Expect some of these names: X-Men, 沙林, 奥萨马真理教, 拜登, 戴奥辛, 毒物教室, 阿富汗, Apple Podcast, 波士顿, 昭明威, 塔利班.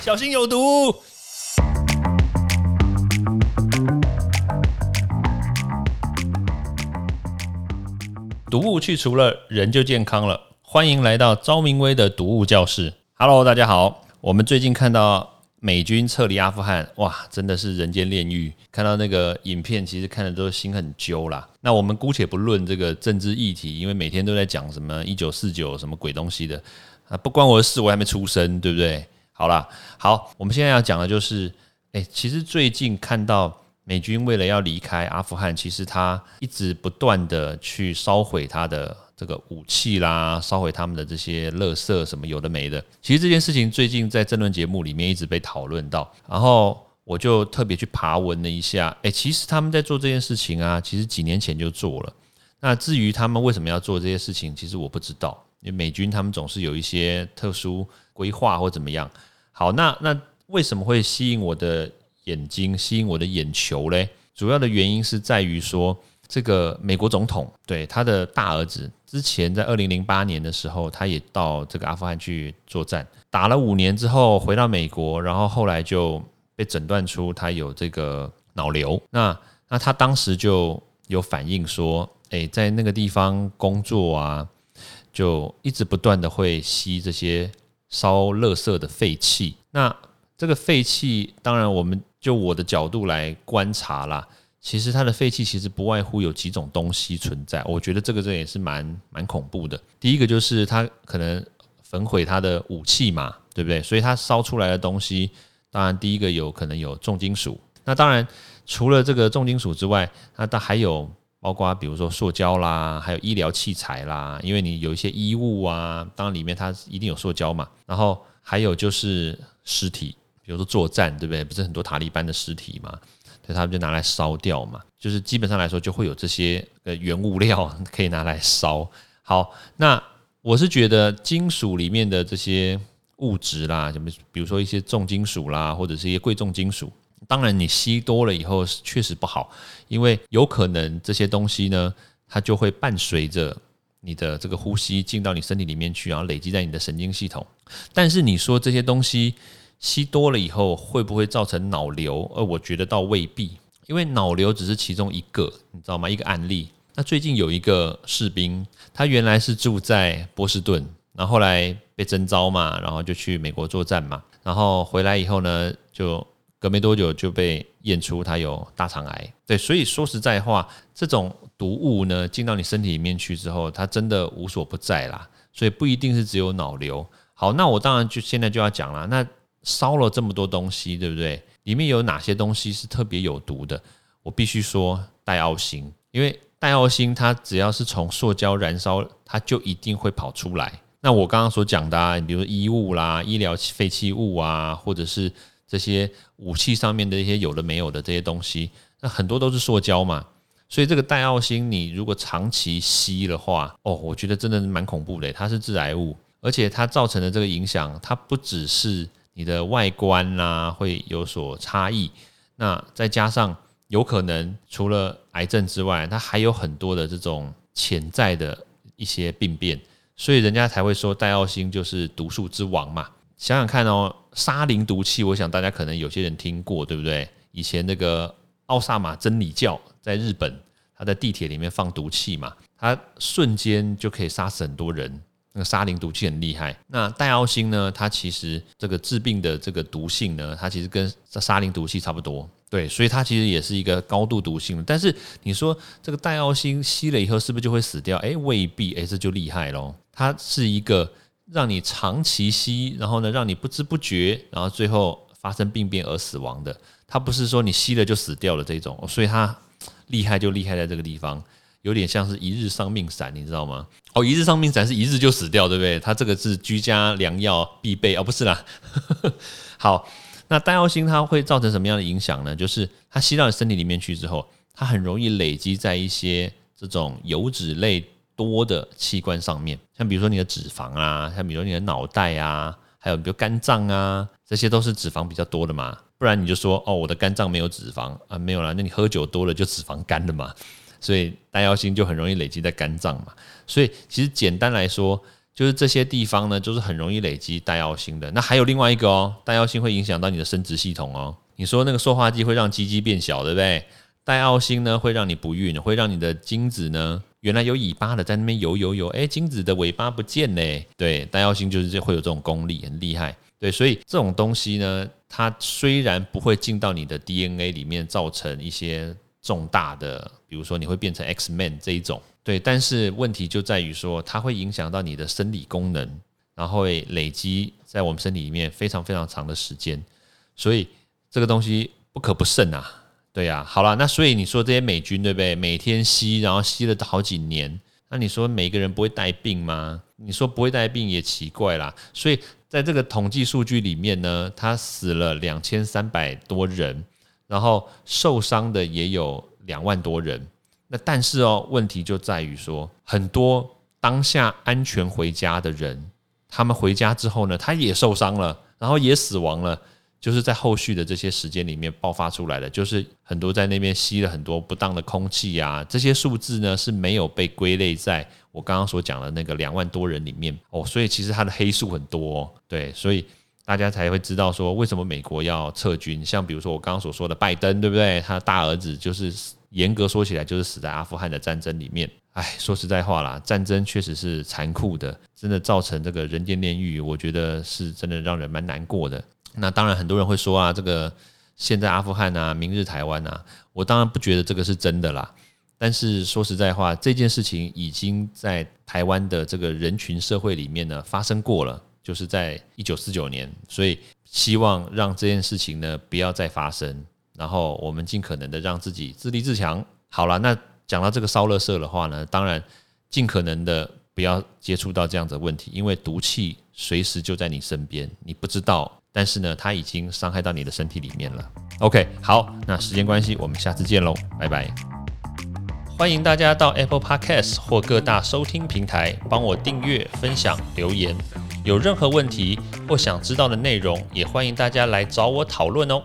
小心有毒。毒物去除了，人就健康了。欢迎来到昭明威的毒物教室。Hello， 大家好。我们最近看到美军撤离阿富汗，哇，真的是人间炼狱。看到那个影片，其实看的都心很揪啦。那我们姑且不论这个政治议题，因为每天都在讲什么1949什么鬼东西的，不关我的事，我还没出生，对不对？好啦，好，我们现在要讲的就是，其实最近看到。美军为了要离开阿富汗，其实他一直不断的去烧毁他的这个武器啦，烧毁他们的这些垃圾什么有的没的。其实这件事情最近在政论节目里面一直被讨论到，然后我就特别去爬文了一下，其实他们在做这件事情啊，其实几年前就做了。那至于他们为什么要做这些事情，其实我不知道，因为美军他们总是有一些特殊规划或怎么样。好，那为什么会吸引我的？眼睛吸引我的眼球嘞，主要的原因是在于说，这个美国总统对他的大儿子之前在2008年的时候，他也到这个阿富汗去作战，打了5年之后回到美国，然后后来就被诊断出他有这个脑瘤。那他当时就有反映说，在那个地方工作啊，就一直不断的会吸这些烧垃圾的废气。那这个废气，当然我们。就我的角度来观察啦，其实它的废气其实不外乎有几种东西存在，我觉得这也是蛮恐怖的。第一个就是它可能焚毁它的武器嘛，对不对？所以它烧出来的东西，当然第一个有可能有重金属。那当然除了这个重金属之外，它还有包括比如说塑胶啦，还有医疗器材啦，因为你有一些衣物啊，当然里面它一定有塑胶嘛。然后还有就是尸体。比如说作战，对不对？不是很多塔利班的尸体嘛，所以他们就拿来烧掉嘛。就是基本上来说，就会有这些原物料可以拿来烧。好，那我是觉得金属里面的这些物质啦，比如说一些重金属啦，或者是一些贵重金属，当然你吸多了以后确实不好，因为有可能这些东西呢，它就会伴随着。你的这个呼吸进到你身体里面去，然后累积在你的神经系统。但是你说这些东西吸多了以后会不会造成脑瘤？我觉得倒未必，因为脑瘤只是其中一个，你知道吗？一个案例。那最近有一个士兵，他原来是住在波士顿，然后后来被征召嘛，然后就去美国作战嘛，然后回来以后呢，就隔没多久就被验出他有大肠癌。对，所以说实在话，这种毒物呢进到你身体里面去之后，它真的无所不在啦，所以不一定是只有脑瘤。好，那我当然就现在就要讲啦，那烧了这么多东西，对不对？里面有哪些东西是特别有毒的？我必须说戴奥辛，因为戴奥辛它只要是从塑胶燃烧，它就一定会跑出来。那我刚刚所讲的啊，比如说衣物啦、医疗废弃物啊，或者是这些武器上面的一些有的没有的这些东西，那很多都是塑胶嘛，所以这个戴奥辛你如果长期吸的话，我觉得真的蛮恐怖的，它是致癌物，而且它造成的这个影响，它不只是你的外观啦会有所差异，那再加上有可能除了癌症之外，它还有很多的这种潜在的一些病变，所以人家才会说戴奥辛就是毒素之王嘛。想想看哦，沙林毒气，我想大家可能有些人听过，对不对？以前那个奥萨马真理教在日本，他在地铁里面放毒气嘛，他瞬间就可以杀死很多人。那个沙林毒气很厉害。那戴奥辛呢？它其实这个致病的这个毒性呢，它其实跟沙林毒气差不多，对，所以它其实也是一个高度毒性的。但是你说这个戴奥辛吸了以后是不是就会死掉？未必，这就厉害咯。它是一个。让你长期吸，然后呢，让你不知不觉，然后最后发生病变而死亡的，它不是说你吸了就死掉了这种，所以它厉害就厉害在这个地方，有点像是一日丧命散，你知道吗？一日丧命散是一日就死掉，对不对？它这个是居家良药必备，不是啦。好，那戴奥辛它会造成什么样的影响呢？就是它吸到你身体里面去之后，它很容易累积在一些这种油脂类。多的器官上面，像比如说你的脂肪啊，像比如说你的脑袋啊，还有比如肝脏啊，这些都是脂肪比较多的嘛。不然你就说我的肝脏没有脂肪啊，没有啦，那你喝酒多了就脂肪肝了嘛。所以戴奥辛就很容易累积在肝脏嘛。所以其实简单来说，就是这些地方呢，就是很容易累积带药性的。那还有另外一个哦，带药性会影响到你的生殖系统哦。你说那个塑化剂会让鸡鸡变小，对不对？带药性呢会让你不孕，会让你的精子呢原来有尾巴的在那边游，精子的尾巴不见嘞。对，带药性就是会有这种功力，很厉害。对，所以这种东西呢，它虽然不会进到你的 DNA 里面造成一些重大的，比如说你会变成 X-Men 这一种，对，但是问题就在于说它会影响到你的生理功能，然后会累积在我们身体里面非常非常长的时间，所以这个东西不可不慎啊。对啊，好啦，那所以你说这些美军对不对？每天吸，然后吸了好几年，那你说每个人不会带病吗？你说不会带病也奇怪啦。所以在这个统计数据里面呢，他死了2300多人，然后受伤的也有2万多人。那但是哦，问题就在于说，很多当下安全回家的人，他们回家之后呢，他也受伤了，然后也死亡了，就是在后续的这些时间里面爆发出来的，就是很多在那边吸了很多不当的空气啊，这些数字呢是没有被归类在我刚刚所讲的那个2万多人里面哦，所以其实它的黑数很多哦，对，所以大家才会知道说为什么美国要撤军，像比如说我刚刚所说的拜登，对不对？他大儿子就是严格说起来就是死在阿富汗的战争里面。哎，说实在话啦，战争确实是残酷的，真的造成这个人间炼狱，我觉得是真的让人蛮难过的。那当然很多人会说啊，这个现在阿富汗啊，明日台湾啊，我当然不觉得这个是真的啦。但是说实在话，这件事情已经在台湾的这个人群社会里面呢发生过了，就是在1949年，所以希望让这件事情呢不要再发生，然后我们尽可能的让自己自立自强。好啦，那讲到这个烧垃圾的话呢，当然尽可能的不要接触到这样的问题，因为毒气随时就在你身边，你不知道，但是呢它已经伤害到你的身体里面了。 OK， 好，那时间关系我们下次见咯，拜拜。欢迎大家到 Apple Podcast 或各大收听平台帮我订阅、分享、留言，有任何问题或想知道的内容也欢迎大家来找我讨论哦。